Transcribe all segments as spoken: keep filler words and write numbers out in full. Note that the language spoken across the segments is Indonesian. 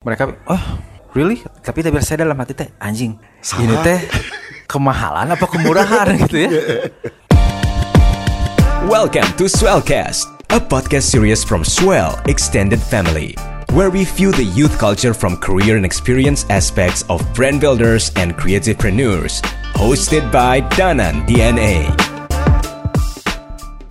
Mereka, oh really? Tapi tapi saya dalam hati teh anjing. Sama. Ini teh kemahalan apa kemurahan gitu ya? Welcome to Swellcast, a podcast series from Swell Extended Family, where we view the youth culture from career and experience aspects of brand builders and creativepreneurs. Hosted by Danan D N A.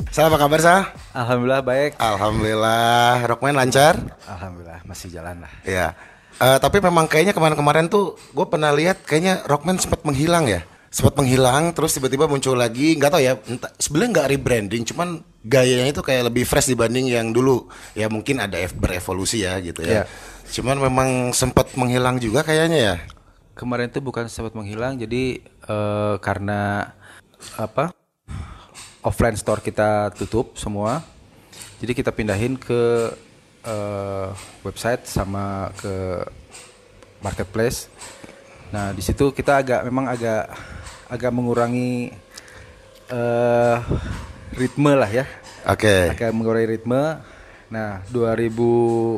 Sa, apa kabar Sa? Alhamdulillah baik. Alhamdulillah. Rockman lancar? Alhamdulillah masih jalan lah. Iya. Uh, tapi memang kayaknya kemarin-kemarin tuh gue pernah lihat kayaknya Rockman sempat menghilang ya. Sempat menghilang terus tiba-tiba muncul lagi. Gak tau ya. Entah, sebenarnya gak rebranding, cuman gayanya itu kayak lebih fresh dibanding yang dulu. Ya mungkin ada berevolusi ya gitu ya. Yeah. Cuman memang sempat menghilang juga kayaknya ya. Kemarin tuh bukan sempat menghilang. Jadi uh, karena apa? Offline store kita tutup semua, jadi kita pindahin ke uh, website sama ke marketplace. Nah di situ kita agak memang agak agak mengurangi uh, ritme lah ya. Oke. Okay. Agak mengurangi ritme. Nah dua ribu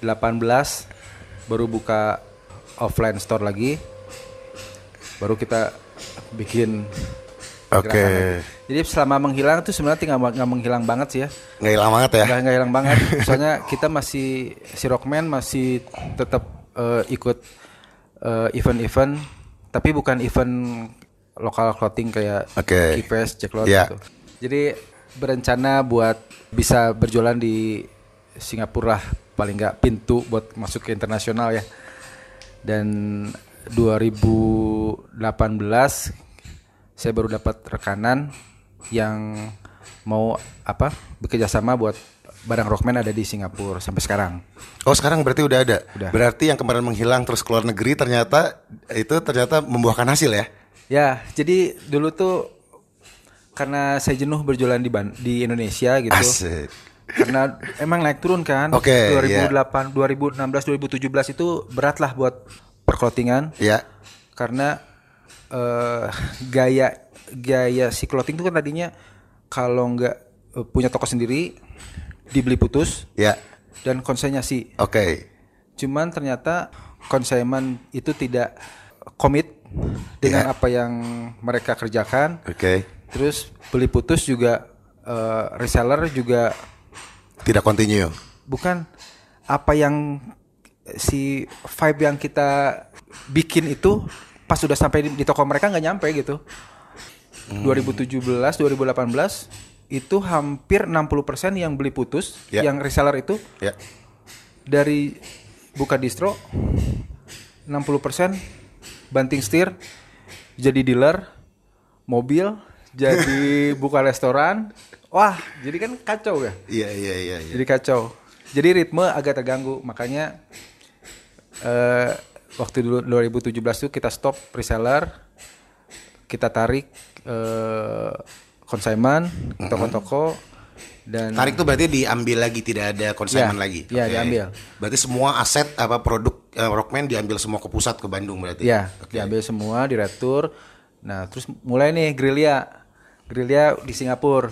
delapan belas baru buka offline store lagi, baru kita bikin. Oke. Okay. Jadi selama menghilang tuh sebenarnya tinggal nggak menghilang banget sih ya. Nggak hilang banget ya? Nggak nggak hilang banget. Soalnya kita masih si Rockman masih tetap uh, ikut uh, event-event, tapi bukan event lokal clothing kayak okay. KIPES, Jacklot yeah. gitu. Jadi berencana buat bisa berjualan di Singapura paling nggak pintu buat masuk ke internasional ya. Dan dua ribu delapan belas saya baru dapat rekanan yang mau apa bekerja sama buat barang Rockman ada di Singapura sampai sekarang. Oh sekarang berarti udah ada. Udah. Berarti yang kemarin menghilang terus keluar negeri ternyata itu ternyata membuahkan hasil ya? Ya jadi dulu tuh karena saya jenuh berjualan di Ban- di Indonesia gitu. Asik. Karena emang naik turun kan. Oke. Okay, dua ribu delapan, yeah. dua ribu enam belas, dua ribu tujuh belas itu berat lah buat perklotingan. Iya. Yeah. Karena Uh, gaya gaya si clothing itu kan tadinya kalau nggak uh, punya toko sendiri dibeli putus ya yeah. dan konsinyasi. Oke. Okay. Cuman ternyata konsumen itu tidak komit dengan yeah. apa yang mereka kerjakan. Oke. Okay. Terus beli putus juga uh, reseller juga tidak continue. Bukan apa yang si vibe yang kita bikin itu pas sudah sampai di, di toko mereka nggak nyampe gitu. Hmm. dua ribu tujuh belas, dua ribu delapan belas itu hampir enam puluh persen yang beli putus, yeah. yang reseller itu yeah. dari buka distro enam puluh persen banting setir jadi dealer mobil, jadi buka restoran. Wah, jadi kan kacau ya? Iya, yeah, iya, yeah, iya. Yeah, yeah. Jadi kacau. Jadi ritme agak terganggu, makanya uh, waktu dulu dua ribu tujuh belas itu kita stop reseller, kita tarik uh, konsumen, toko-toko dan tarik tuh berarti diambil lagi, tidak ada konsumen ya, lagi. Iya, okay. Diambil. Berarti semua aset apa produk uh, Rockman diambil semua ke pusat ke Bandung berarti. Iya, okay. Diambil semua, diretur. Nah, terus mulai nih gerilya. Gerilya di Singapura.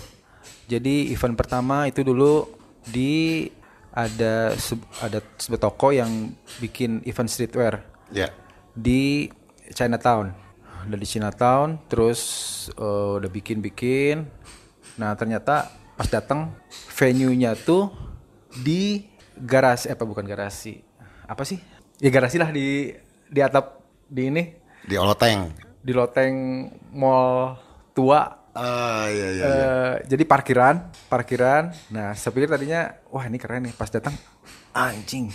Jadi event pertama itu dulu di ada se- ada sebuah toko yang bikin event streetwear. Yeah. Di Chinatown, dari Chinatown, terus uh, udah bikin-bikin. Nah ternyata pas datang venue-nya tuh di garasi, eh, apa bukan garasi, apa sih? Ya garasi lah di di atap di ini. Di loteng. Di loteng mall tua. Ah iya iya. Uh, iya. Jadi parkiran, parkiran. Nah saya pikir tadinya, wah ini keren nih. Pas datang, anjing.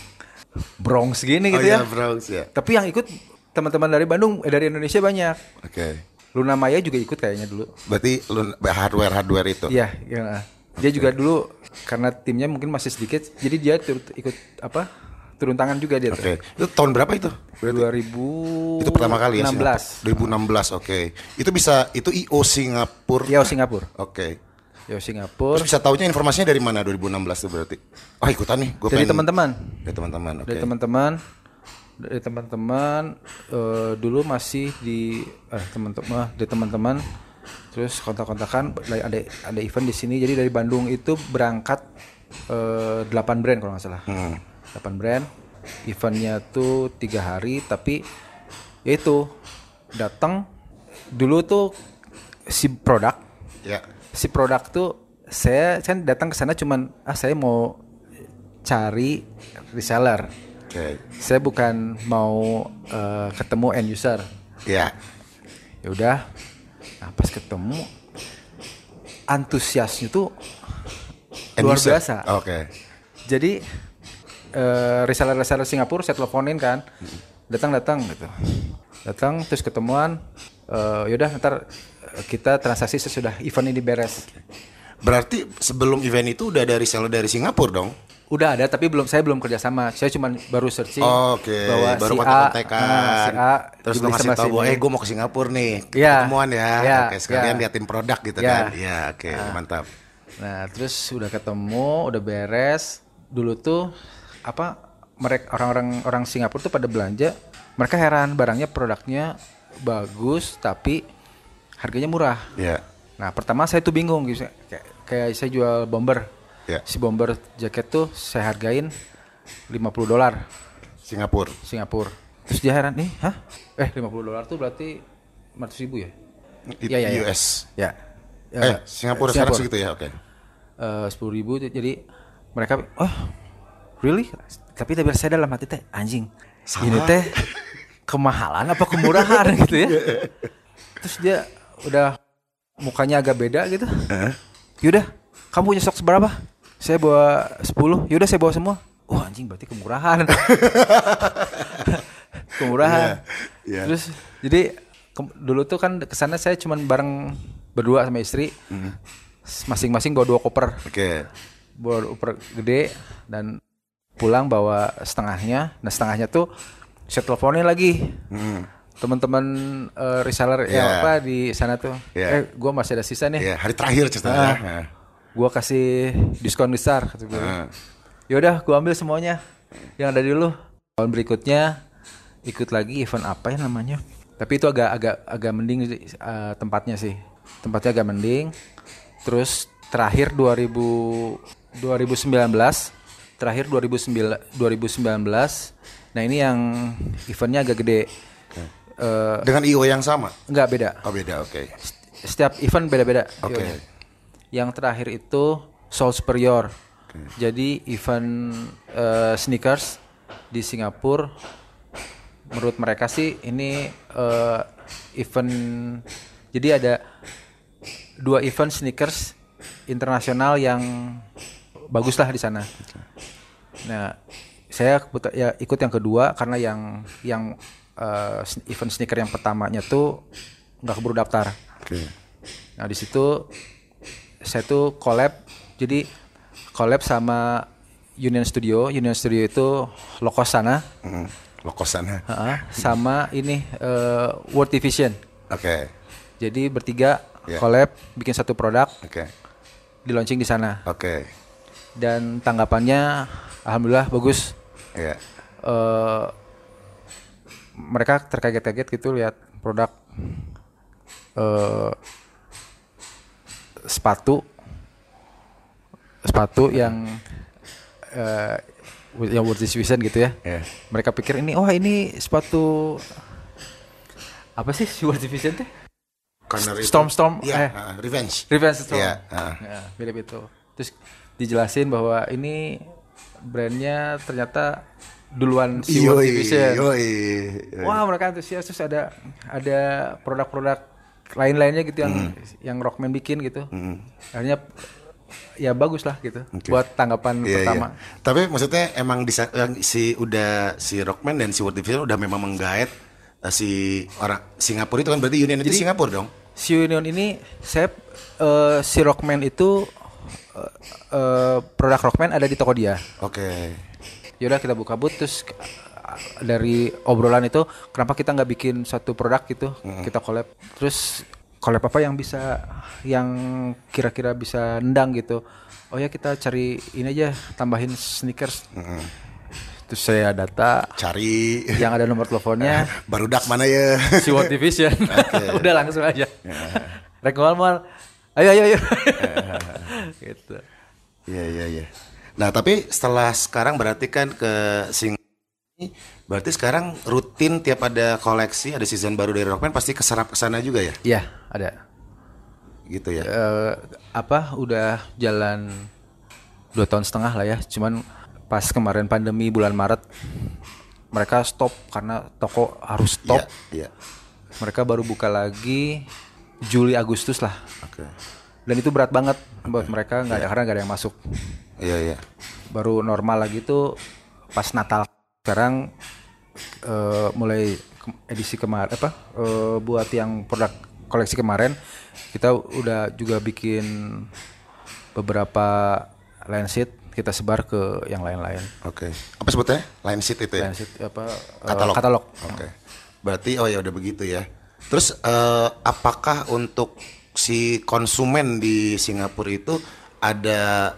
Bronx gini gitu oh, ya. Iya, Bronx, ya. Tapi yang ikut teman-teman dari Bandung, eh, dari Indonesia banyak. Oke. Okay. Luna Maya juga ikut kayaknya dulu. Berarti hardware hardware itu. Iya, iya. Dia okay. juga dulu karena timnya mungkin masih sedikit, jadi dia tur- ikut apa? Turun tangan juga dia. Oke. Okay. Itu tahun berapa itu? Berarti dua ribu enam belas. Itu pertama kali ya. dua ribu enam belas, oke. Okay. Itu bisa itu I O Singapura. I O Singapura. Oke. Okay. I O Singapura. Terus bisa taunya informasinya dari mana dua ribu enam belas itu berarti? Oh, ikutan nih. Gua dari pengen... teman-teman. Dari teman-teman. Okay. Dari teman-teman. Dari teman-teman uh, dulu masih di eh teman-teman, dari teman-teman terus kontak-kontakan ada ada event di sini. Jadi dari Bandung itu berangkat uh, delapan brand kalau enggak salah. Hmm. delapan brand eventnya tuh tiga hari, tapi yaitu datang dulu tuh si produk, ya. Si produk tuh saya kan datang ke sana cuman ah saya mau cari reseller, okay. Saya bukan mau uh, ketemu end user, ya. Ya udah, nah, pas ketemu antusiasnya tuh end luar user. Biasa, oke. Okay. Jadi uh, reseller-reseller Singapura saya teleponin kan, datang-datang gitu, datang terus ketemuan. Uh, yaudah ntar kita transaksi sesudah event ini beres. Berarti sebelum event itu udah ada reseller dari Singapura dong? Udah ada, tapi belum, saya belum kerjasama. Saya cuma baru searching, oh, okay. Bahwa baru si A, nah, si A terus lu ngasih tau bahwa eh gue mau ke Singapura nih, yeah. Ketemuan ya, yeah. Oke, sekalian yeah. Liatin produk gitu, yeah. Kan ya, oke, okay. Nah, mantap. Nah terus udah ketemu, udah beres. Dulu tuh apa mereka orang-orang orang Singapura tuh pada belanja, mereka heran barangnya, produknya bagus tapi harganya murah. Yeah. Nah pertama saya tuh bingung gitu, kayak, kayak saya jual bomber, yeah. Si bomber jaket tuh saya hargain lima puluh dolar Singapura. Singapura. Terus dia heran nih, hah? Eh lima puluh dolar tuh berarti lima ratus ribu ya? Iya ya. U S. Ya. Ya. Eh Singapura, Singapura sekarang segitu ya, oke. Okay. Uh, sepuluh ribu jadi mereka, oh really? Tapi tapi saya dalam hati teh anjing. Sama. Ini teh. Kemahalan apa kemurahan gitu ya. Terus dia udah mukanya agak beda gitu. Yaudah, kamu punya stok seberapa? Saya bawa sepuluh. Yaudah saya bawa semua. Wah, oh, anjing berarti kemurahan. Kemurahan. Yeah, yeah. Terus jadi ke- dulu tuh kan kesana saya cuman bareng berdua sama istri. Mm-hmm. Masing-masing bawa dua koper. Oke. Okay. Bawa koper gede dan pulang bawa setengahnya. Nah setengahnya tuh saya teleponin lagi, hmm. teman-teman uh, reseller yeah. Ya apa di sana tuh, yeah. Eh gue masih ada sisa nih, yeah. Hari terakhir ceritanya, nah, yeah. Gue kasih diskon besar, kata gue, uh. Yaudah gue ambil semuanya, yang ada dulu, tahun berikutnya ikut lagi event apa ya namanya, tapi itu agak agak agak mending uh, tempatnya sih, tempatnya agak mending, terus terakhir dua ribu sembilan belas, terakhir dua ribu sembilan belas. Nah ini yang eventnya agak gede. Okay. Uh, Dengan I O yang sama? Enggak, beda. Oh beda, oke. Okay. Setiap event beda-beda. Oke. Okay. Yang terakhir itu Sole Superior. Okay. Jadi event uh, sneakers di Singapura, menurut mereka sih ini uh, event. Jadi ada dua event sneakers internasional yang bagus lah di sana. Okay. Nah. Saya ya, ikut yang kedua karena yang yang uh, event sneaker yang pertamanya tuh nggak keburu daftar. Okay. Nah di situ saya tuh collab, jadi collab sama Union Studio. Union Studio itu lokos sana, mm, lokos sana. Uh-huh. Sama ini uh, World Vision. Oke. Okay. Jadi bertiga yeah. Collab bikin satu produk. Oke. Okay. Di launching di sana. Oke. Okay. Dan tanggapannya alhamdulillah bagus. Yeah. Uh, mereka terkaget-kaget gitu lihat produk uh, sepatu sepatu yang uh, yang World Vision gitu ya. Yeah. Mereka pikir ini oh ini sepatu apa sih World Vision teh? Storm Storm. Yeah. Eh, uh, revenge. Revenge Storm. Yeah. Uh. Ya, mirip itu. Terus dijelasin bahwa ini brandnya ternyata duluan si World Vision. Wah mereka antusias, terus ada ada produk-produk lain-lainnya gitu yang mm. yang Rockman bikin gitu. Mm. Akhirnya ya bagus lah gitu. Okay. Buat tanggapan yeah, pertama. Yeah. Tapi maksudnya emang disa- si udah si Rockman dan si World Vision udah memang menggaet uh, si orang Singapura itu kan, berarti Union itu Singapura dong. Si Union ini saya uh, si Rockman itu Uh, uh, produk Rockman ada di toko dia. Oke. Okay. Yaudah kita buka but, terus uh, dari obrolan itu kenapa kita nggak bikin satu produk gitu, mm-hmm. Kita collab. Terus collab apa yang bisa, yang kira-kira bisa nendang gitu. Oh ya kita cari ini aja, tambahin sneakers. Mm-hmm. Terus saya data. Cari. Yang ada nomor teleponnya. Baru dak mana ya? Si World Vision. Okay. Udah langsung aja. Yeah. Rekomendal. Ayo, ayo, ayo. Gitu. Iya, iya, iya. Nah, tapi setelah sekarang berarti kan ke Sing Berarti sekarang rutin tiap ada koleksi, ada season baru dari Rockman pasti keserap kesana juga ya? Iya, ada. Gitu ya? Uh, apa, udah jalan dua tahun setengah lah ya. Cuman pas kemarin pandemi bulan Maret, mereka stop karena toko harus stop. Yeah, yeah. Mereka baru buka lagi Juli Agustus lah. Okay. Dan itu berat banget okay. buat mereka, nggak yeah. ada karena nggak ada yang masuk. Iya yeah, iya. Yeah. Baru normal lagi tuh pas Natal. Sekarang uh, mulai edisi kemarin apa uh, buat yang produk koleksi kemarin kita udah juga bikin beberapa line sheet, kita sebar ke yang lain-lain. Oke. Okay. Apa sebutnya? Line sheet itu ya? Line sheet apa? Katalog. Uh, katalog. Oke. Okay. Berarti oh ya udah begitu ya. Terus uh, apakah untuk si konsumen di Singapura itu ada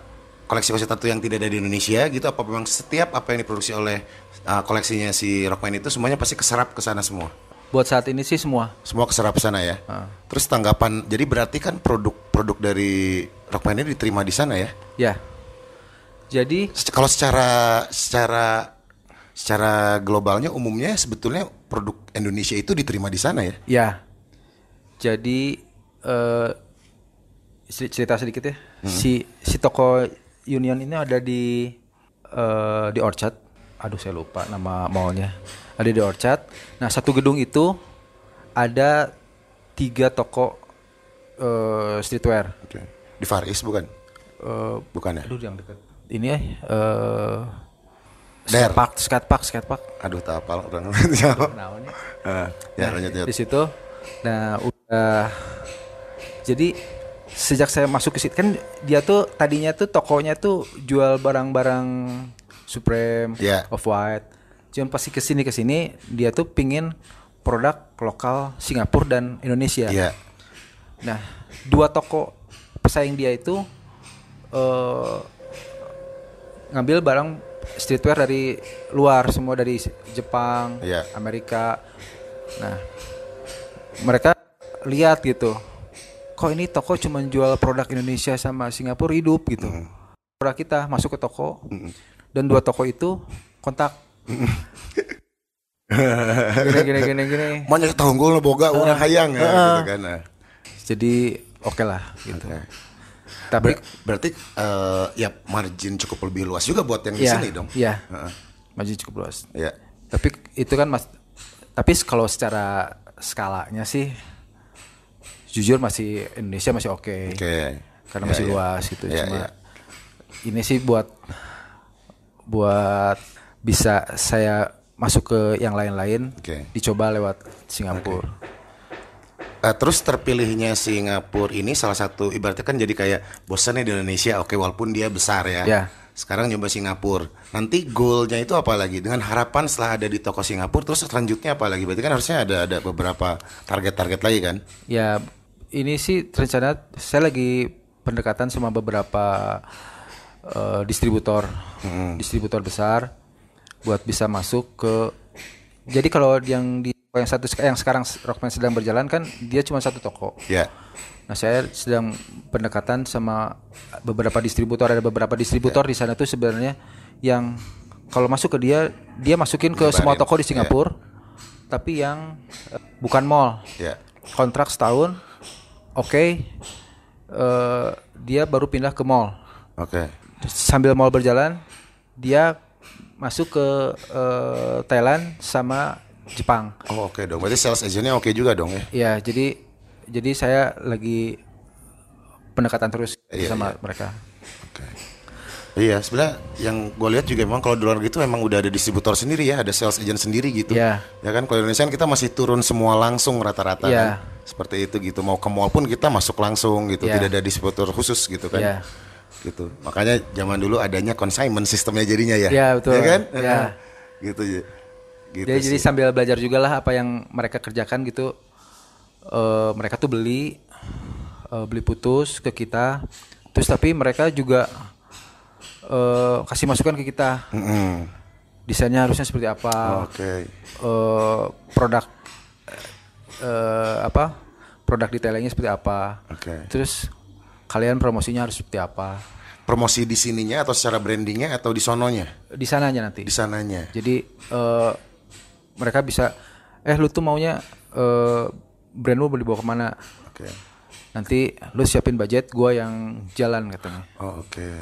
koleksi-koleksi tertentu yang tidak ada di Indonesia gitu, apa memang setiap apa yang diproduksi oleh uh, koleksinya si Rockman itu semuanya pasti keserap ke sana semua? Buat saat ini sih semua. Semua keserap ke sana ya. Uh. Terus tanggapan, jadi berarti kan produk-produk dari Rockman ini diterima di sana ya? Ya. Jadi kalau secara secara secara globalnya umumnya sebetulnya produk Indonesia itu diterima di sana ya? Ya. Jadi uh, cerita sedikit ya. Hmm. Si si toko Union ini ada di uh, di Orchard. Aduh saya lupa nama mallnya. Ada di Orchard. Nah satu gedung itu ada tiga toko uh, streetwear. Okay. Di Far East bukan? Uh, bukan ya? Aduh yang dekat. Ini eh uh, skatepark, skatepark, skatepark. Aduh tak apa orang jawab. Nah, ya, nah, di situ. Nah udah. Jadi sejak saya masuk ke situ kan dia tuh tadinya tuh tokonya tuh jual barang-barang Supreme, yeah. Off-White. Cuman pasti kesini kesini dia tuh pingin produk lokal Singapura dan Indonesia. Yeah. Nah dua toko pesaing dia itu uh, ngambil barang streetwear dari luar, semua dari Jepang, yeah. Amerika. Nah mereka lihat gitu. Kok ini toko cuma jual produk Indonesia sama Singapura hidup gitu. Mm. Produk kita masuk ke toko mm. dan dua toko itu kontak. gini gini gini gini. Banyak tanggul boga urang hayang ya gitu kan. Jadi oke okay lah gitu. Okay. Tapi Ber- berarti uh, ya margin cukup lebih luas juga buat yang di sini ya, dong. Iya. Uh-uh. Margin cukup luas. Iya. Tapi itu kan mas. Tapi kalau secara skalanya sih jujur masih Indonesia masih oke okay, okay. Karena yeah, masih yeah. luas gitu yeah, cuma yeah. ini sih buat buat bisa saya masuk ke yang lain-lain okay. dicoba lewat Singapura okay. uh, terus terpilihnya Singapura ini salah satu ibaratnya kan jadi kayak bosannya di Indonesia oke okay, walaupun dia besar ya yeah. Sekarang nyoba Singapura. Nanti goalnya itu apa lagi? Dengan harapan setelah ada di toko Singapura, terus selanjutnya apa lagi? Berarti kan harusnya ada ada beberapa target-target lagi kan? Ya, ini sih rencana saya lagi pendekatan sama beberapa uh, distributor, hmm. distributor besar buat bisa masuk ke. Jadi kalau yang di yang satu yang sekarang Rockman sedang berjalan kan dia cuma satu toko. Ya. Yeah. Nah saya sedang pendekatan sama beberapa distributor, ada beberapa distributor yeah. di sana tuh sebenarnya yang kalau masuk ke dia, dia masukin ke Lebarin. Semua toko di Singapura, yeah. tapi yang uh, bukan mall, yeah. kontrak setahun, oke, okay, uh, dia baru pindah ke mall, okay. sambil mall berjalan dia masuk ke uh, Thailand sama Jepang. Oh oke okay dong, berarti sales agentnya oke okay juga dong ya? Iya yeah, jadi Jadi saya lagi pendekatan terus iya, sama iya. mereka. Oke. Okay. Iya, sebenarnya yang gue lihat juga memang kalau di luar gitu memang udah ada distributor sendiri ya, ada sales agent sendiri gitu. Iya. Yeah. Ya kan kalau Indonesia kan kita masih turun semua langsung rata-rata yeah. kan. Seperti itu gitu. Mau ke mall pun kita masuk langsung gitu, yeah. tidak ada distributor khusus gitu kan. Iya. Yeah. Gitu. Makanya zaman dulu adanya consignment sistemnya jadinya ya. Iya, yeah, betul. Ya kan? Iya. Yeah. Gitu ya. Gitu jadi, jadi sambil belajar juga lah apa yang mereka kerjakan gitu. Uh, mereka tuh beli uh, beli putus ke kita, terus tapi mereka juga uh, kasih masukan ke kita, mm-hmm. desainnya harusnya seperti apa, okay. uh, produk uh, apa produk detailingnya seperti apa, okay. terus kalian promosinya harus seperti apa. promosi di sininya atau secara brandingnya atau di sononya? Di sananya nanti. Di sananya. Jadi uh, mereka bisa, eh lu tuh maunya uh, brand lu boleh dibawa kemana? Oke. Okay. Nanti lu siapin budget, gua yang jalan katanya. Oh oke. Okay.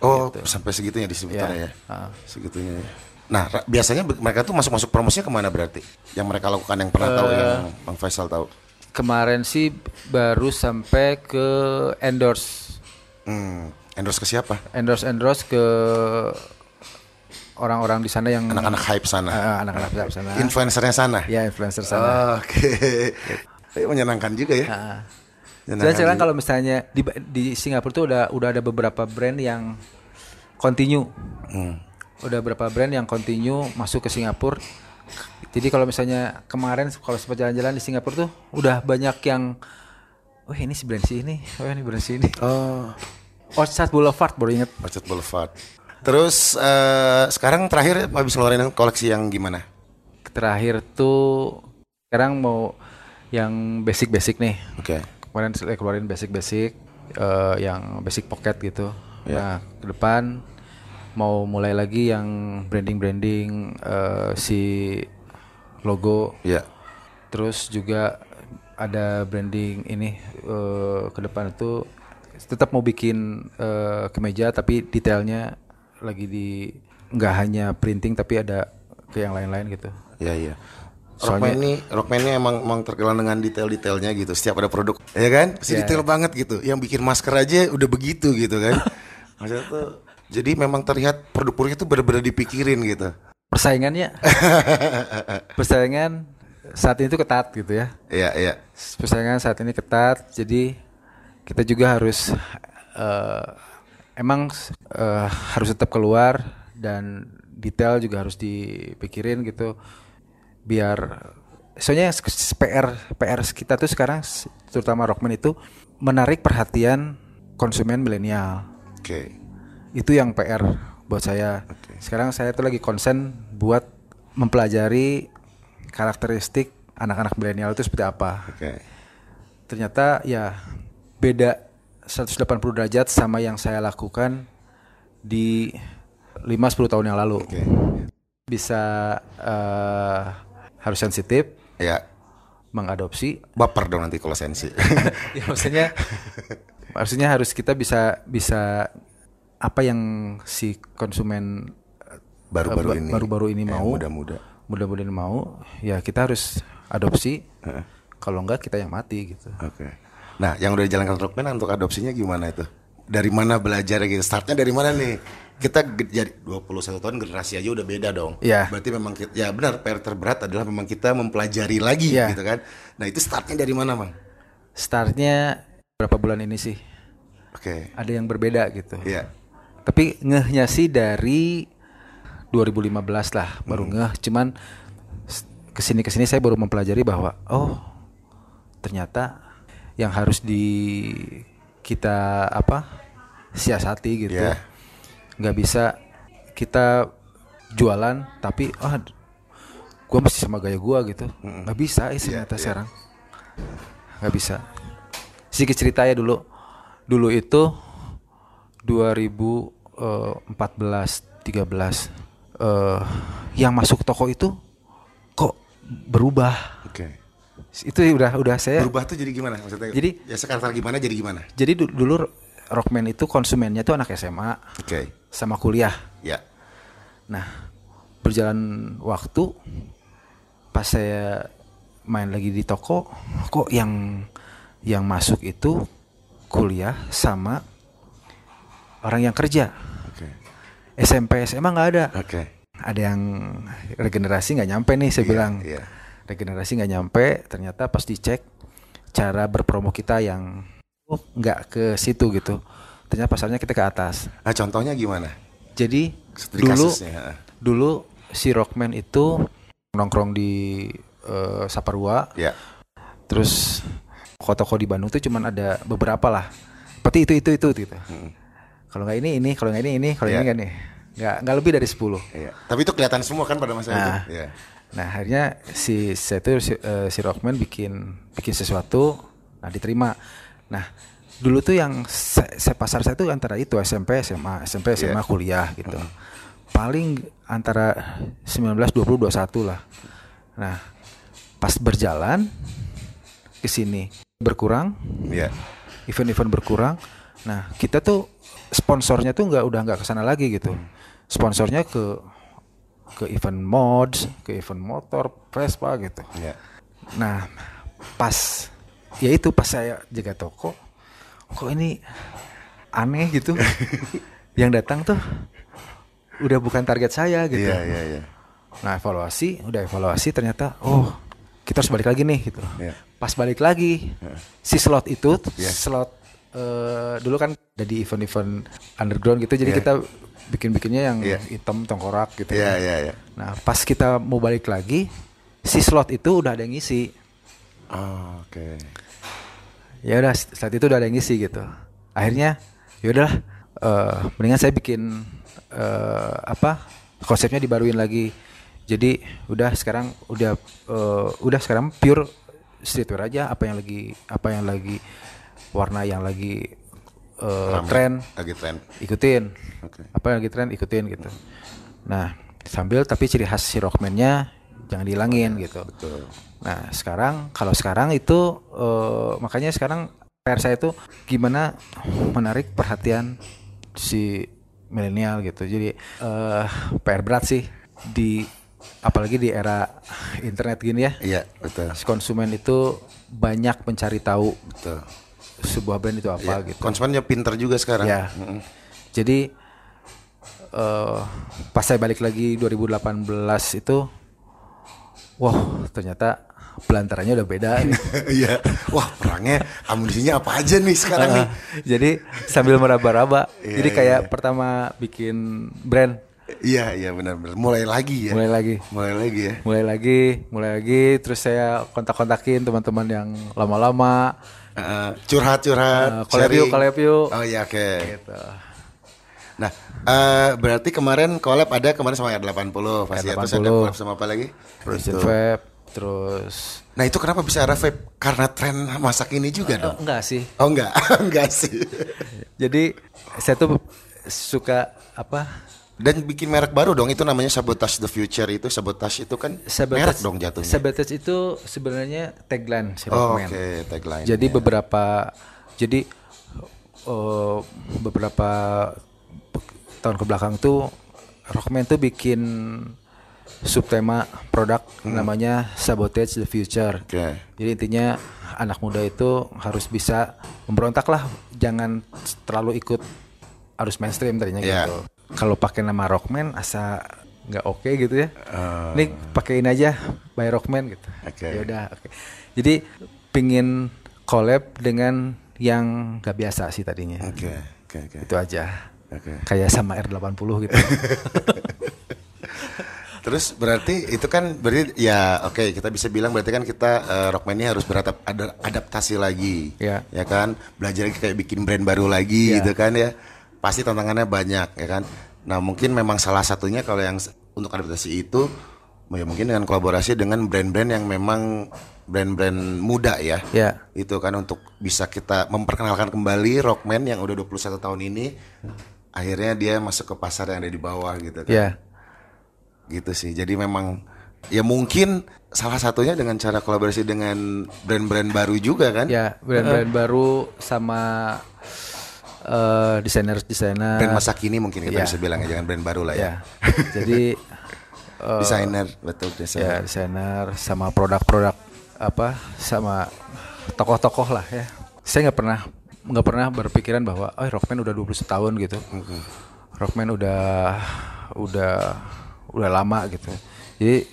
Oh gitu. Sampai segitunya distributornya ya. Uh. Segitunya. Nah biasanya mereka tuh masuk-masuk promosinya kemana berarti? Yang mereka lakukan yang pernah uh, tahu yang Bang Faisal tahu? Kemarin sih baru sampai ke endorse. Hmm. Endorse ke siapa? Endorse endorse ke orang-orang di sana yang anak-anak hype sana, uh, anak-anak hype sana, influencernya sana. Ya influencer sana. Oh, oke, okay. Menyenangkan juga ya. Uh, Jadi sekarang kalau misalnya di, di Singapura tuh udah udah ada beberapa brand yang continue, hmm. udah beberapa brand yang continue masuk ke Singapura. Jadi kalau misalnya kemarin kalau sempat jalan-jalan di Singapura tuh udah banyak yang, wah oh, ini si brand sini, wah oh, ini brand sini. Oh. Orchard Boulevard baru inget. Orchard Boulevard. Terus uh, sekarang terakhir habis ngeluarin koleksi yang gimana? Terakhir tuh sekarang mau yang basic-basic nih. Oke. Okay. Kemarin saya keluarin basic-basic, uh, yang basic pocket gitu. Yeah. Nah ke depan mau mulai lagi yang branding-branding uh, si logo. Iya. Yeah. Terus juga ada branding ini uh, ke depan tuh. Tetap mau bikin uh, kemeja tapi detailnya lagi di nggak hanya printing tapi ada ke yang lain-lain gitu. Iya iya. Rockman ini Rockman ini emang, emang terkenal dengan detail-detailnya gitu. Setiap ada produk, ya kan? Pasti yeah, detail yeah. banget gitu. Yang bikin masker aja udah begitu gitu kan. Maksudnya tuh jadi memang terlihat produk-produknya tuh benar-benar dipikirin gitu. Persaingannya persaingan saat ini tuh ketat gitu ya. Iya yeah, iya. Yeah. Persaingan saat ini ketat jadi kita juga harus uh, emang uh, harus tetap keluar dan detail juga harus dipikirin gitu biar soalnya P R P R kita tuh sekarang terutama Rockman itu menarik perhatian konsumen milenial. Oke. Okay. Itu yang P R buat saya. Okay. Sekarang saya tuh lagi concern buat mempelajari karakteristik anak-anak milenial itu seperti apa. Oke. Okay. Ternyata ya beda seratus delapan puluh derajat sama yang saya lakukan di lima sampai sepuluh tahun yang lalu. Okay. Bisa uh, harus sensitif, ya. Mengadopsi. Baper dong nanti kalau sensi. Ya, maksudnya, maksudnya harus kita bisa bisa apa yang si konsumen baru-baru uh, ini, baru-baru ini eh, mau, muda-muda, muda-mudahan mau, ya kita harus adopsi. Uh. Kalau enggak kita yang mati gitu. Oke. Okay. Nah, yang udah dijalankan Rockman untuk adopsinya gimana itu? Dari mana belajar gitu? Startnya dari mana nih? Kita jadi dua puluh satu tahun generasi aja udah beda dong. Yeah. Berarti memang kita, ya benar P R terberat adalah memang kita mempelajari lagi yeah. gitu kan. Nah, itu startnya dari mana, Bang? Startnya berapa bulan ini sih? Oke. Okay. Ada yang berbeda gitu. Iya. Yeah. Tapi ngehnya sih dari dua ribu lima belas lah baru hmm. ngeh. Cuman kesini kesini saya baru mempelajari bahwa oh ternyata yang harus di kita apa siasati gitu, yeah. nggak bisa kita jualan tapi ah oh, gue masih sama gaya gue gitu, mm-hmm. nggak bisa eh, ternyata yeah, sekarang yeah. nggak bisa. Sedikit cerita ya dulu, dulu itu dua ribu empat belas tiga belas eh, yang masuk toko itu kok berubah. Okay. Itu udah udah saya berubah tuh jadi gimana maksudnya? Jadi ya sekarang gimana jadi gimana? Jadi dulu, dulu Rockman itu konsumennya tuh anak S M A, oke, okay. sama kuliah. Ya. Yeah. Nah berjalan waktu pas saya main lagi di toko kok yang yang masuk itu kuliah sama orang yang kerja. Oke. Okay. S M P S M A nggak ada. Oke. Okay. Ada yang regenerasi nggak nyampe nih saya yeah, bilang. Yeah. Regenerasi nggak nyampe, ternyata pas dicek cara berpromo kita yang oh, nggak ke situ gitu. Ternyata pasarnya kita ke atas. Nah contohnya gimana? Jadi seperti dulu kasusnya. Dulu si Rockman itu nongkrong di uh, Saparua, ya. Terus toko-toko di Bandung tuh cuman ada beberapa lah. Seperti itu itu itu gitu. Hmm. Kalau nggak ini ini, kalau nggak ini ini, kalau ya. Ini nggak nih, nggak nggak lebih dari sepuluh. Ya. Tapi itu kelihatan semua kan pada masa nah, itu. Ya. Nah akhirnya si saya tuh si, uh, si Rockman bikin bikin sesuatu, nah diterima. Nah dulu tuh yang saya pasar saya tuh antara itu S M P S M A S M P S M A yeah. kuliah gitu. Paling antara sembilan belas dua puluh dua puluh satu lah. Nah, pas berjalan ke sini berkurang. Iya. Yeah. Event-event berkurang. Nah, kita tuh sponsornya tuh nggak udah nggak ke sana lagi gitu. Sponsornya ke ke event mods, ke event motor, Vespa gitu. Yeah. Nah, pas ya itu pas saya jaga toko, kok ini aneh gitu. Yang datang tuh udah bukan target saya gitu. Yeah, yeah, yeah. Nah, evaluasi, udah evaluasi ternyata oh, kita harus balik lagi nih gitu. Yeah. Pas balik lagi yeah. si slot itu, yeah. slot uh, dulu kan ada di event-event underground gitu. Jadi yeah. kita bikin-bikinnya yang yeah. hitam tengkorak gitu. Yeah, yeah, yeah. Nah, pas kita mau balik lagi, si slot itu udah ada yang ngisi. Oh, oke. Okay. Ya udah, slot itu udah ada yang ngisi gitu. Akhirnya ya udahlah, uh, mendingan saya bikin Uh, apa konsepnya dibaruin lagi. Jadi udah sekarang udah uh, udah sekarang pure streetwear aja, apa yang lagi apa yang lagi warna yang lagi uh, tren lagi tren ikutin. Okay. Apa yang lagi tren ikutin gitu. Nah, sambil tapi ciri khas si Rockman-nya jangan dihilangin gitu. Betul. Nah, sekarang kalau sekarang itu uh, makanya sekarang P R saya itu gimana menarik perhatian si milenial gitu. Jadi uh, P R berat sih di apalagi di era internet gini ya. Iya, betul. Konsumen itu banyak mencari tahu betul. Sebuah brand itu apa ya, gitu. Konsumennya pinter juga sekarang. Ya. Mm-hmm. Jadi uh, pas saya balik lagi dua ribu delapan belas itu wow, ternyata pelantarannya udah beda. Iya. Wah, perangnya amunisinya apa aja nih sekarang uh, nih. Jadi sambil meraba-raba. Yeah, jadi kayak yeah. pertama bikin brand. Iya, yeah, iya yeah, benar-benar. Mulai lagi ya. Mulai lagi. Mulai lagi ya. Mulai lagi, mulai lagi. Terus saya kontak-kontakin teman-teman yang lama-lama. Uh, curhat-curhat. Uh, collab yuk, collab yuk. Oh iya yeah, oke. Okay. Gitu. Nah, uh, berarti kemarin collab ada kemarin sama R delapan puluh. Pasti ya. Terus ada collab sama apa lagi? Rusinweb. Terus, nah itu kenapa bisa Arafay? Karena tren masak ini juga oh, dong? Enggak sih. Oh enggak, enggak sih. Jadi saya tuh suka apa? Dan bikin merek baru dong, itu namanya Sabotage the Future itu. Sabotage itu kan sabotage, merek dong jatuhnya. Sabotage itu sebenarnya tagline. Oh, oke, okay, tagline. Jadi yeah. beberapa, jadi uh, beberapa tahun kebelakang tuh Rockman tuh bikin subtema produk hmm. namanya Sabotage the Future. Okay. Jadi intinya anak muda itu harus bisa memberontak lah, jangan terlalu ikut arus mainstream tadinya yeah. gitu. Kalau pakai nama Rockman asa nggak oke okay gitu ya. Uh. Ini pakein aja by Rockman gitu. Okay. Ya udah. Okay. Jadi pingin collab dengan yang nggak biasa sih tadinya. Oke. Okay. Okay, okay. Itu aja. Okay. Kayak sama R delapan puluh gitu. Terus berarti itu kan berarti ya oke okay, kita bisa bilang berarti kan kita uh, Rockman ini harus beradap ada adaptasi lagi yeah. ya kan, belajar kayak bikin brand baru lagi yeah. gitu kan ya, pasti tantangannya banyak ya kan. Nah mungkin memang salah satunya kalau yang untuk adaptasi itu ya mungkin dengan kolaborasi dengan brand-brand yang memang brand-brand muda ya yeah. itu kan untuk bisa kita memperkenalkan kembali Rockman yang udah dua puluh satu tahun ini akhirnya dia masuk ke pasar yang ada di bawah gitu kan. Yeah. Gitu sih, jadi memang ya mungkin salah satunya dengan cara kolaborasi dengan brand-brand baru juga kan ya, brand-brand uh. baru sama uh, desainer-desainer brand masa kini mungkin kita ya. Bisa bilang ya, jangan brand baru lah ya, ya. Jadi uh, desainer betul desainer ya, desainer sama produk-produk apa sama tokoh-tokoh lah ya. Saya nggak pernah nggak pernah berpikiran bahwa oh Rockman udah dua puluh tahun gitu. Mm-hmm. Rockman udah udah udah lama gitu. Jadi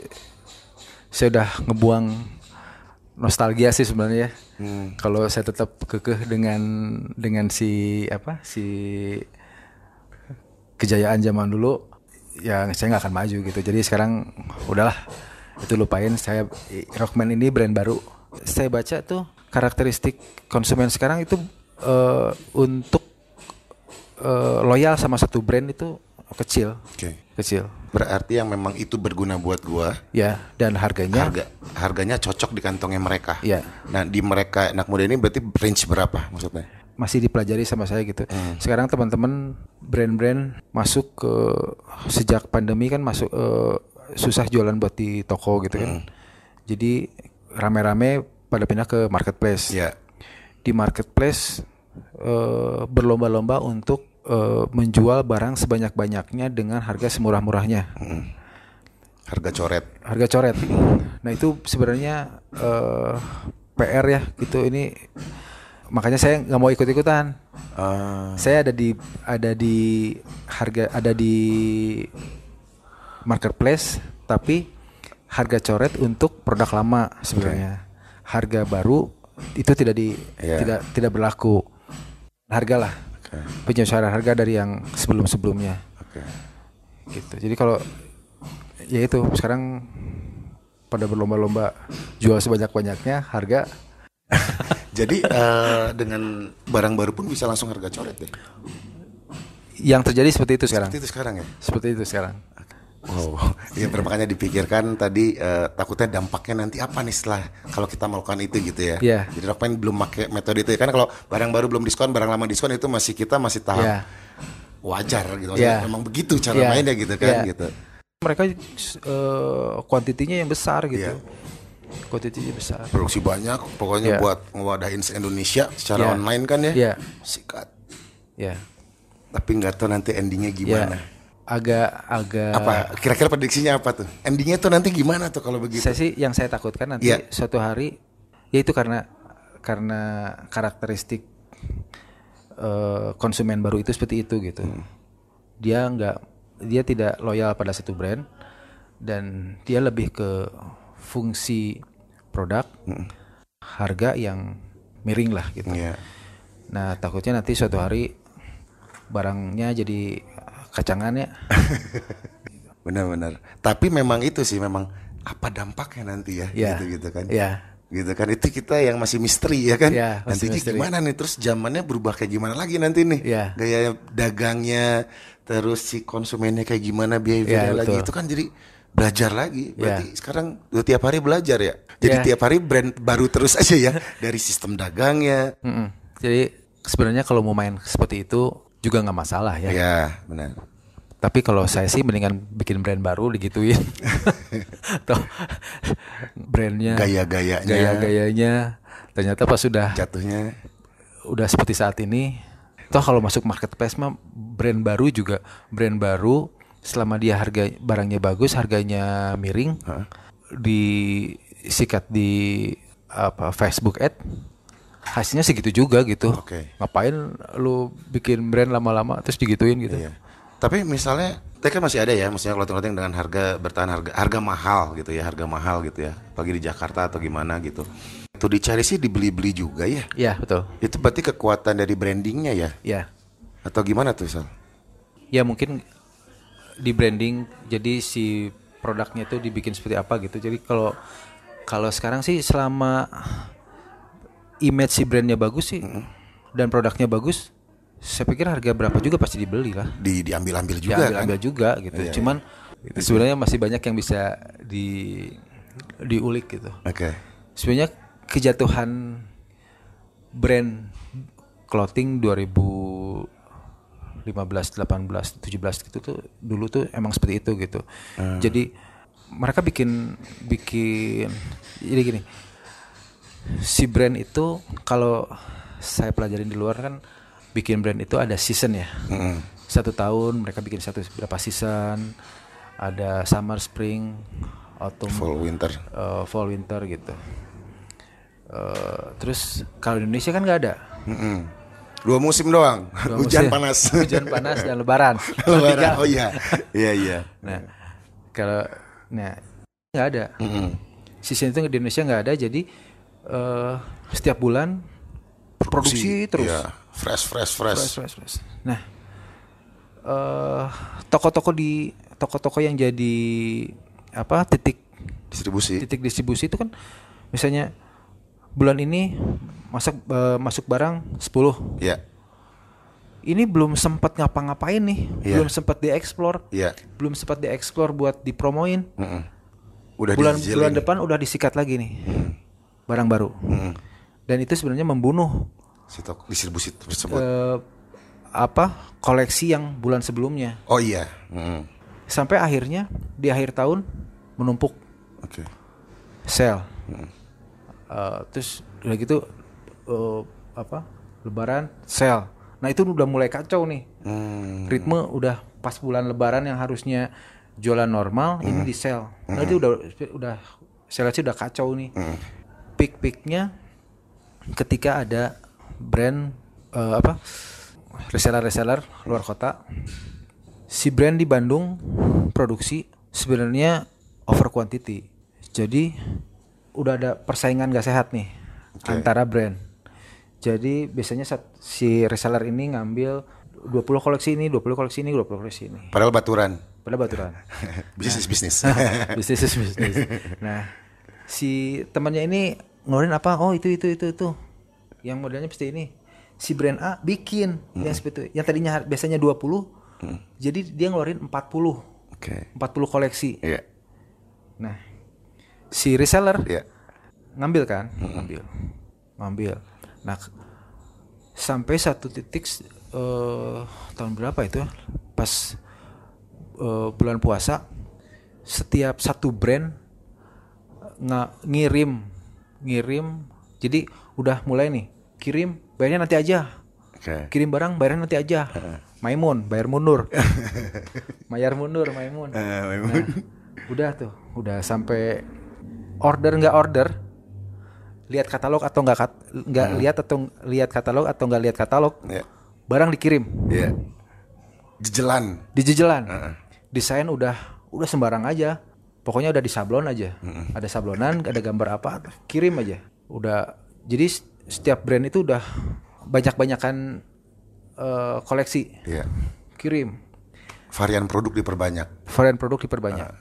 saya udah ngebuang nostalgia sih sebenarnya. Hmm. Kalau saya tetap kekeh dengan dengan si apa si kejayaan zaman dulu, ya saya nggak akan maju gitu. Jadi sekarang udahlah itu lupain. Saya Rockman ini brand baru. Saya baca tuh karakteristik konsumen sekarang itu uh, untuk uh, loyal sama satu brand itu kecil, okay. kecil. Berarti yang memang itu berguna buat gua. Ya. Dan harganya? Harga, harganya cocok di kantongnya mereka. Ya. Nah di mereka anak muda ini berarti range berapa maksudnya? masih dipelajari sama saya gitu. Hmm. Sekarang teman-teman brand-brand masuk ke sejak pandemi kan masuk uh, susah jualan buat di toko gitu kan. Hmm. Jadi rame-rame pada pindah ke marketplace. Yeah. Di marketplace uh, berlomba-lomba untuk uh, menjual barang sebanyak-banyaknya dengan harga semurah-murahnya. Hmm. Harga coret. Harga coret. Nah itu sebenarnya uh, P R ya gitu ini. Makanya saya nggak mau ikut-ikutan. Uh. Saya ada di ada di harga ada di marketplace, tapi harga coret untuk produk lama sebenarnya. Okay. Harga baru itu tidak di yeah. tidak tidak berlaku. Hargalah. Okay. Penyesuaian harga dari yang sebelum-sebelumnya. Okay. Gitu. Jadi kalau ya itu sekarang pada berlomba-lomba jual sebanyak-banyaknya harga. Jadi uh, dengan barang baru pun bisa langsung harga coret deh. Yang terjadi seperti itu sekarang. Seperti itu sekarang ya. Seperti itu sekarang. Wow. Ya makanya dipikirkan tadi uh, takutnya dampaknya nanti apa nih setelah kalau kita melakukan itu gitu ya. Yeah. Jadi Rockman belum pakai metode itu ya. Kan kalau barang baru belum diskon, barang lama diskon itu masih kita masih tahap yeah. wajar gitu. Yeah. Memang begitu cara yeah. mainnya gitu kan yeah. gitu. Mereka uh, kuantitinya yang besar gitu. Yeah. Kuantitinya besar. Produksi banyak, pokoknya yeah. buat ngewadahin se-Indonesia secara yeah. online kan ya. Yeah. Sikat. Ya. Yeah. Tapi nggak tahu nanti endingnya gimana. Agak-agak. Yeah. Apa? Kira-kira prediksinya apa tuh? Endingnya tuh nanti gimana tuh kalau begitu? Saya sih yang saya takutkan nanti yeah. suatu hari, ya itu karena karena karakteristik uh, konsumen baru itu seperti itu gitu. Hmm. Dia nggak, dia tidak loyal pada satu brand dan dia lebih ke fungsi produk, hmm. harga yang miring lah gitu. Yeah. Nah takutnya nanti suatu hari barangnya jadi kacangannya. Benar-benar. Tapi memang itu sih memang apa dampaknya nanti ya, yeah. gitu gitu kan. Yeah. Gitu kan itu kita yang masih misteri ya kan. Yeah, nantinya misteri. Gimana nih terus zamannya berubah kayak gimana lagi nanti nih yeah. gaya dagangnya terus si konsumennya kayak gimana behaviornya yeah, lagi betul. Itu kan jadi belajar lagi, berarti yeah. sekarang udah tiap hari belajar ya. Jadi yeah. tiap hari brand baru terus aja ya dari sistem dagangnya. Mm-mm. Jadi sebenarnya kalau mau main seperti itu juga nggak masalah ya. Iya yeah, benar. Tapi kalau saya sih mendingan bikin brand baru digituin. Atau brandnya, gaya-gayanya, gaya-gayanya. Ternyata pas sudah jatuhnya, udah seperti saat ini. Toh kalau masuk marketplace mah brand baru juga brand baru. Selama dia harga barangnya bagus, harganya miring, huh? Disikat di apa Facebook ad, hasilnya segitu juga gitu. Okay. Ngapain lu bikin brand lama-lama terus digituin gitu? Iya. Tapi misalnya, kan masih ada ya, maksudnya clothing-clothing dengan harga bertahan harga harga mahal gitu ya, harga mahal gitu ya, apalagi di Jakarta atau gimana gitu. Itu dicari sih dibeli-beli juga ya? Iya betul. Itu berarti kekuatan dari brandingnya ya? Iya. Atau gimana tuh Sal? Ya mungkin di branding, jadi si produknya itu dibikin seperti apa gitu. Jadi kalau kalau sekarang sih selama image si brandnya bagus sih mm. dan produknya bagus, saya pikir harga berapa juga pasti dibeli lah. Di diambil-ambil juga. Diambil-ambil kan? juga gitu. Iya, Cuman iya. sebenarnya masih banyak yang bisa di diulik gitu. Oke. Okay. Sebenarnya kejatuhan brand clothing dua ribu lima belas, delapan belas, tujuh belas gitu tuh dulu tuh emang seperti itu gitu. Hmm. Jadi mereka bikin bikin jadi gini. Si brand itu kalau saya pelajarin di luar kan bikin brand itu ada season ya. Hmm. Satu tahun mereka bikin satu berapa season. Ada summer, spring, autumn, fall, winter. Uh, fall, winter gitu. Uh, terus kalau Indonesia kan nggak ada. Hmm. Dua musim doang, Dua hujan musim, panas, hujan panas dan Lebaran. Lebaran, oh iya, iya iya. Nah, kalau, nah, nggak ada. Mm-hmm. Season itu di Indonesia nggak ada, jadi uh, setiap bulan produksi, produksi terus. Iya. Fresh, fresh, fresh, fresh, fresh, fresh. Nah, uh, toko-toko di toko-toko yang jadi apa titik distribusi, titik distribusi itu kan, misalnya bulan ini masuk uh, masuk barang sepuluh. Iya. Yeah. Ini belum sempat ngapa-ngapain nih, yeah. belum sempat dieksplor. Iya. Yeah. Belum sempat dieksplor buat dipromoin. Mm-hmm. Udah bulan di-jilin. Bulan depan udah disikat lagi nih. Mm. Barang baru. Mm. Dan itu sebenarnya membunuh si toko distribusi tersebut? Uh, apa koleksi yang bulan sebelumnya. Oh iya. Hmm. Sampai akhirnya di akhir tahun menumpuk. Oke. Okay. Sell. Hmm. Uh, terus udah gitu uh, apa? Lebaran sell. Nah itu udah mulai kacau nih. Hmm. Ritme udah pas bulan Lebaran yang harusnya jualan normal hmm. ini di sell. Nah itu udah udah seleksi udah kacau nih. Hmm. Peak-peaknya ketika ada brand uh, apa reseller-reseller luar kota. Si brand di Bandung produksi sebenarnya over quantity. Jadi udah ada persaingan gak sehat nih okay. antara brand. Jadi biasanya si reseller ini ngambil dua puluh koleksi ini, dua puluh koleksi ini, dua puluh koleksi ini. Padahal baturan. Padahal baturan. Bisnis-bisnis. Bisnis-bisnis. Nah, si temannya ini ngeluarin apa? Oh, itu itu itu itu. Yang modelnya pasti ini. Si brand A bikin hmm. yang seperti yang tadinya biasanya dua puluh Hmm. Jadi dia ngeluarin empat puluh okay. empat puluh koleksi yeah. Nah si reseller yeah. ngambil kan hmm. ngambil ngambil nah sampai satu titik uh, tahun berapa itu pas uh, bulan puasa setiap satu brand ng- ngirim ngirim jadi udah mulai nih kirim bayarnya nanti aja okay. kirim barang bayarnya nanti aja uh-huh. Maimun, bayar mundur, bayar mundur, Maimun. Uh, Maimun. Nah, udah tuh, udah sampai order nggak order, lihat katalog atau nggak kat, nggak uh. lihat atau lihat katalog atau nggak lihat katalog, yeah. barang dikirim. Iya. Yeah. Dijejelan. Dijejelan. Uh-uh. Desain udah, udah sembarang aja. Pokoknya udah disablon aja. Uh-uh. Ada sablonan, ada gambar apa, kirim aja. Udah. Jadi setiap brand itu udah banyak-banyakan. Uh, koleksi, yeah. kirim varian produk diperbanyak, varian produk diperbanyak. Uh.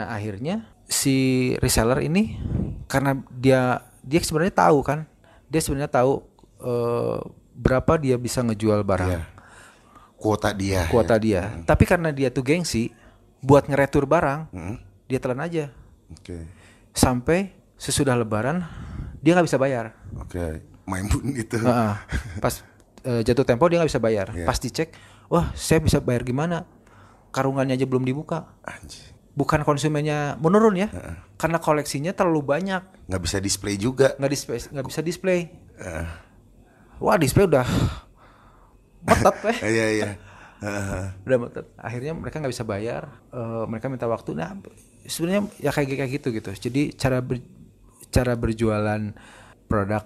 Nah akhirnya si reseller ini karena dia dia sebenarnya tahu kan, dia sebenarnya tahu uh, berapa dia bisa ngejual barang, yeah. kuota dia, kuota ya. dia. Mm. Tapi karena dia tuh gengsi, buat ngeretur barang mm. dia telan aja, okay. sampai sesudah Lebaran dia nggak bisa bayar. Oke, okay. Maimun itu. Uh-uh. Pas jatuh tempo dia nggak bisa bayar. Yeah. Pas dicek, wah saya bisa bayar gimana? Karungannya aja belum dibuka. Anjir. Bukan konsumennya menurun ya, uh. karena koleksinya terlalu banyak. Nggak bisa display juga. Nggak display, nggak bisa display. Uh. Wah display udah metet ya. Iya iya. Udah metet. Akhirnya mereka nggak bisa bayar. Uh, mereka minta waktu. Nah sebenarnya ya kayak kayak gitu gitu. Jadi cara ber, cara berjualan produk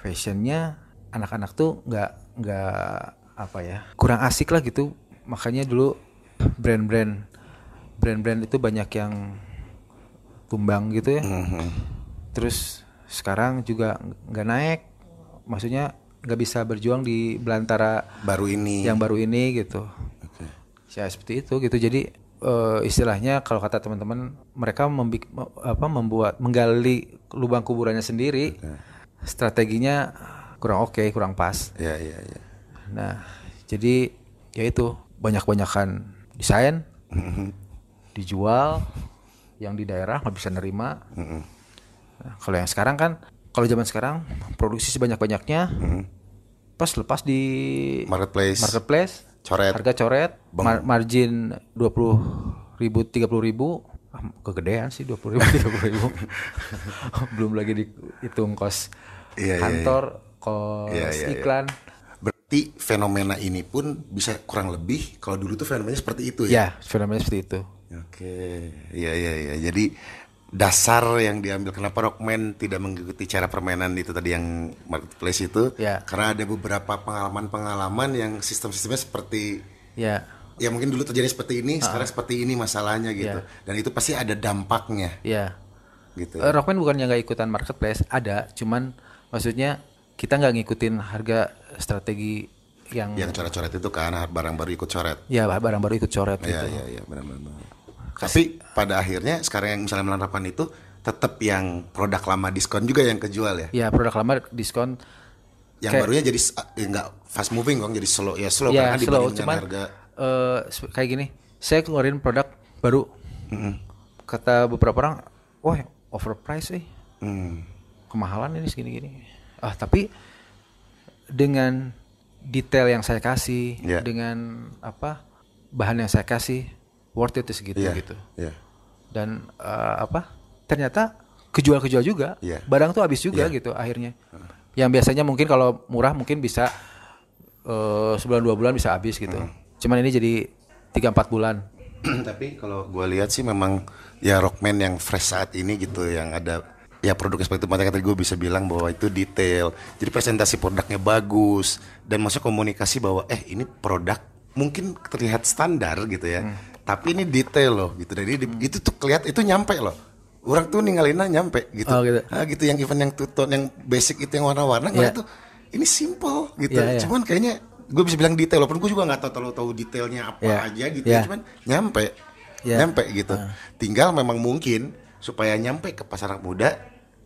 fashionnya anak-anak tuh nggak nggak apa ya kurang asik lah gitu. Makanya dulu brand-brand brand-brand itu banyak yang tumbang gitu ya. Mm-hmm. Terus sekarang juga nggak naik, maksudnya nggak bisa berjuang di belantara baru ini yang baru ini gitu. Okay. Ya seperti itu gitu. Jadi uh, istilahnya kalau kata teman-teman mereka membik- apa, membuat menggali lubang kuburannya sendiri. Okay. Strateginya kurang oke, okay, kurang pas. Iya, iya, iya. Nah, jadi ya itu banyak-banyakan desain mm-hmm. dijual yang di daerah nggak bisa nerima. Mm-hmm. Nah, kalau yang sekarang kan, kalau zaman sekarang produksi sebanyak-banyaknya, mm-hmm. pas lepas di marketplace, marketplace, coret, harga coret, mar- margin dua puluh ribu, tiga puluh ribu kegedean sih dua puluh ribu, tiga puluh ribu belum lagi dihitung kos yeah, kantor. Yeah, yeah. Kos ya, ya, iklan ya. Berarti fenomena ini pun bisa kurang lebih kalau dulu tuh fenomenanya seperti itu ya? Ya, fenomenanya seperti itu. Oke, iya iya iya. Jadi dasar yang diambil kenapa Rockman tidak mengikuti cara permainan itu tadi yang marketplace itu ya. Karena ada beberapa pengalaman-pengalaman yang sistem-sistemnya seperti ya. Ya mungkin dulu terjadi seperti ini, uh-huh. sekarang seperti ini masalahnya gitu ya. Dan itu pasti ada dampaknya ya. Gitu. Uh, Rockman bukannya gak ikutan marketplace, ada, cuman maksudnya kita nggak ngikutin harga strategi yang yang coret-coret itu kan, barang baru ikut coret. Iya, barang baru ikut coret. Iya, iya, iya, benar-benar. Tapi pada akhirnya sekarang yang misalnya menerapkan itu tetap yang produk lama diskon juga yang kejual ya. Iya, produk lama diskon. Yang kayak, barunya jadi nggak ya fast moving dong, jadi slow ya slow ya, karena dibandingkan cuman, harga. Uh, kayak gini, saya ngeluarin produk baru. Mm-hmm. Kata beberapa orang, wah overpriced eh. Mm. Kemahalan ini segini-gini. Ah tapi dengan detail yang saya kasih, yeah. dengan apa bahan yang saya kasih, worth it segitu yeah. gitu. Yeah. Dan uh, apa ternyata kejual-kejual juga, yeah. barang tuh habis juga yeah. gitu akhirnya. Yang biasanya mungkin kalau murah mungkin bisa uh, sebulan dua bulan bisa habis gitu. Mm. Cuman ini jadi tiga empat bulan. Tapi kalau gue lihat sih memang ya Rockman yang fresh saat ini gitu, yang ada ya produk seperti itu, makanya tadi gue bisa bilang bahwa itu detail, jadi presentasi produknya bagus dan masuk komunikasi bahwa eh ini produk mungkin terlihat standar gitu ya, hmm. tapi ini detail loh gitu, dan ini, hmm. itu tuh kelihatan itu nyampe loh, orang tuh ninggalinnya nyampe gitu, oh, gitu. Nah, gitu yang event yang two-tone yang basic itu yang warna-warna yeah. itu ini simple gitu, yeah, yeah. cuman kayaknya gue bisa bilang detail, walaupun gue juga nggak tahu tahu detailnya apa yeah. aja gitu, yeah. cuman nyampe, yeah. nyampe gitu. Uh. Tinggal memang mungkin supaya nyampe ke pasar anak muda,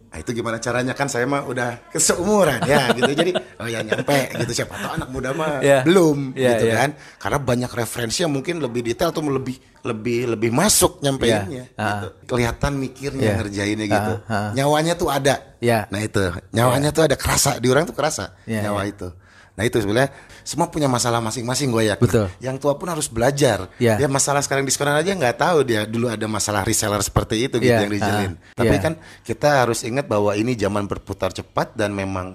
nah itu gimana caranya, kan saya mah udah keseumuran ya gitu, jadi oh ya nyampe gitu, siapa tahu anak muda mah yeah. belum yeah, gitu yeah. kan, karena banyak referensi yang mungkin lebih detail atau lebih lebih lebih masuk nyampeinnya, yeah. uh. gitu. Kelihatan mikirnya yeah. ngerjainnya gitu, uh, uh. nyawanya tuh ada, yeah. nah itu nyawanya yeah. tuh ada, kerasa di orang tuh kerasa yeah, nyawa yeah. itu. Nah itu sebenarnya semua punya masalah masing-masing, gue yakin. Betul. Yang tua pun harus belajar. Yeah. Dia masalah sekarang diskonan aja nggak tahu dia dulu ada masalah reseller seperti itu gitu yeah. yang dijalin. Uh, Tapi yeah. kan kita harus ingat bahwa ini zaman berputar cepat dan memang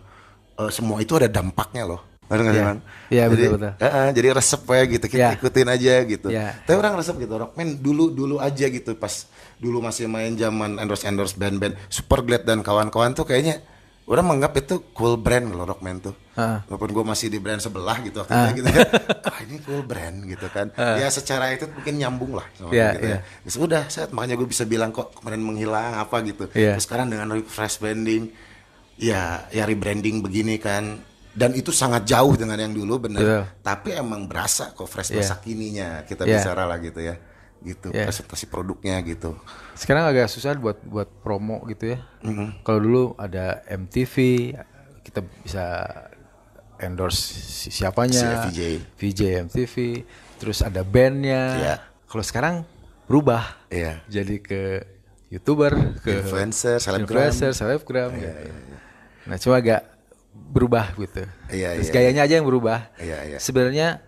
uh, semua itu ada dampaknya loh. Benar yeah. kan? Iya yeah, betul betul. Uh, uh, jadi resep ya gitu kita yeah. ikutin aja gitu. Yeah. Tapi orang resep gitu, Rockman dulu-dulu aja gitu pas dulu masih main zaman endorse-endorse band-band Superglad dan kawan-kawan tuh kayaknya orang menganggap itu cool brand loh Rockman tuh. Uh. Walaupun gue masih di brand sebelah gitu waktu uh. itu gitu kan. Ah ini cool brand gitu kan. Uh. Ya secara itu mungkin nyambung lah sama yeah, gitu yeah. ya. Terus udah set, makanya gue bisa bilang kok kemarin menghilang apa gitu. Yeah. Terus sekarang dengan refresh branding, ya ya rebranding begini kan. Dan itu sangat jauh dengan yang dulu bener. Yeah. Tapi emang berasa kok fresh yeah. masa kininya kita yeah. bicara lah gitu ya. Gitu yeah. presentasi produknya gitu. Sekarang agak susah buat buat promo gitu ya. Mm-hmm. Kalau dulu ada M T V kita bisa endorse siapanya, si V J M T V, terus ada bandnya. Yeah. Kalau sekarang berubah, yeah. jadi ke YouTuber, ke influencer, selebgram, selebgram. Yeah, gitu. yeah, yeah. Nah cuma agak berubah gitu. Yeah, terus yeah. gayanya aja yang berubah. Yeah, yeah. Sebenarnya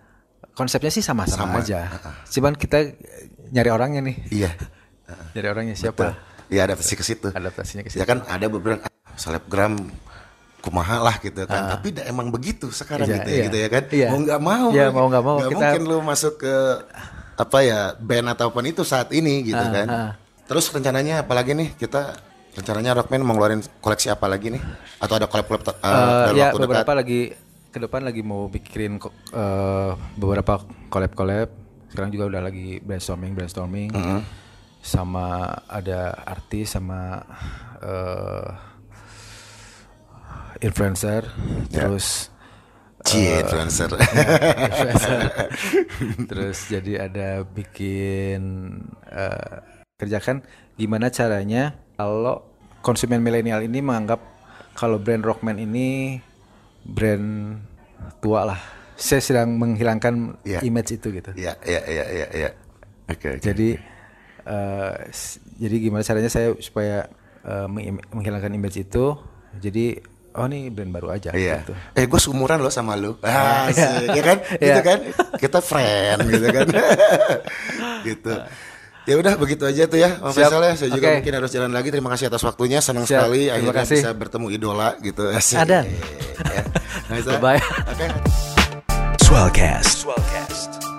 konsepnya sih sama-sama sama. aja, uh-uh. cuman kita nyari orangnya nih. Iya. Uh-uh. Nyari orangnya siapa? Iya, adaptasi ke situ. Adaptasinya ke situ. Ya kan ada beberapa selebgram kumaha lah gitu kan, uh-huh. tapi emang begitu sekarang iya, gitu ya, iya. gitu ya kan. Iya. Mau nggak mau. Iya, mau nggak mau. Gak kita... mungkin lu masuk ke apa ya band ataupun itu saat ini gitu uh-huh. kan. Uh-huh. Terus rencananya apalagi nih kita? Rencananya Rockman mau ngeluarin koleksi apa lagi nih? Atau ada collab-collab uh, uh, dalam ya, waktu dekat? Beberapa lagi. Ke depan lagi mau bikin uh, beberapa collab-collab. Sekarang juga udah lagi brainstorming brainstorming mm-hmm. sama ada artis sama uh, influencer yeah. terus cie uh, influencer, yeah, influencer. Terus jadi ada bikin uh, kerjakan gimana caranya kalau konsumen milenial ini menganggap kalau brand Rockman ini brand tua lah. Saya sedang menghilangkan yeah. image itu gitu. Iya, iya, iya, iya, iya. Oke. Jadi uh, jadi gimana caranya saya supaya uh, menghilangkan image itu? Jadi oh nih brand baru aja yeah. gitu. Eh gue seumuran loh sama lu. Ah, ya kan? Gitu kan? Kita friend gitu kan. Gitu. Ya udah begitu aja tuh ya. Misalnya saya juga okay. mungkin harus jalan lagi. Terima kasih atas waktunya. Senang Siap. sekali terima akhirnya kasih. Bisa bertemu idola gitu. Ada. Ya. Nice. Bye. Okay. Swellcast. Swellcast.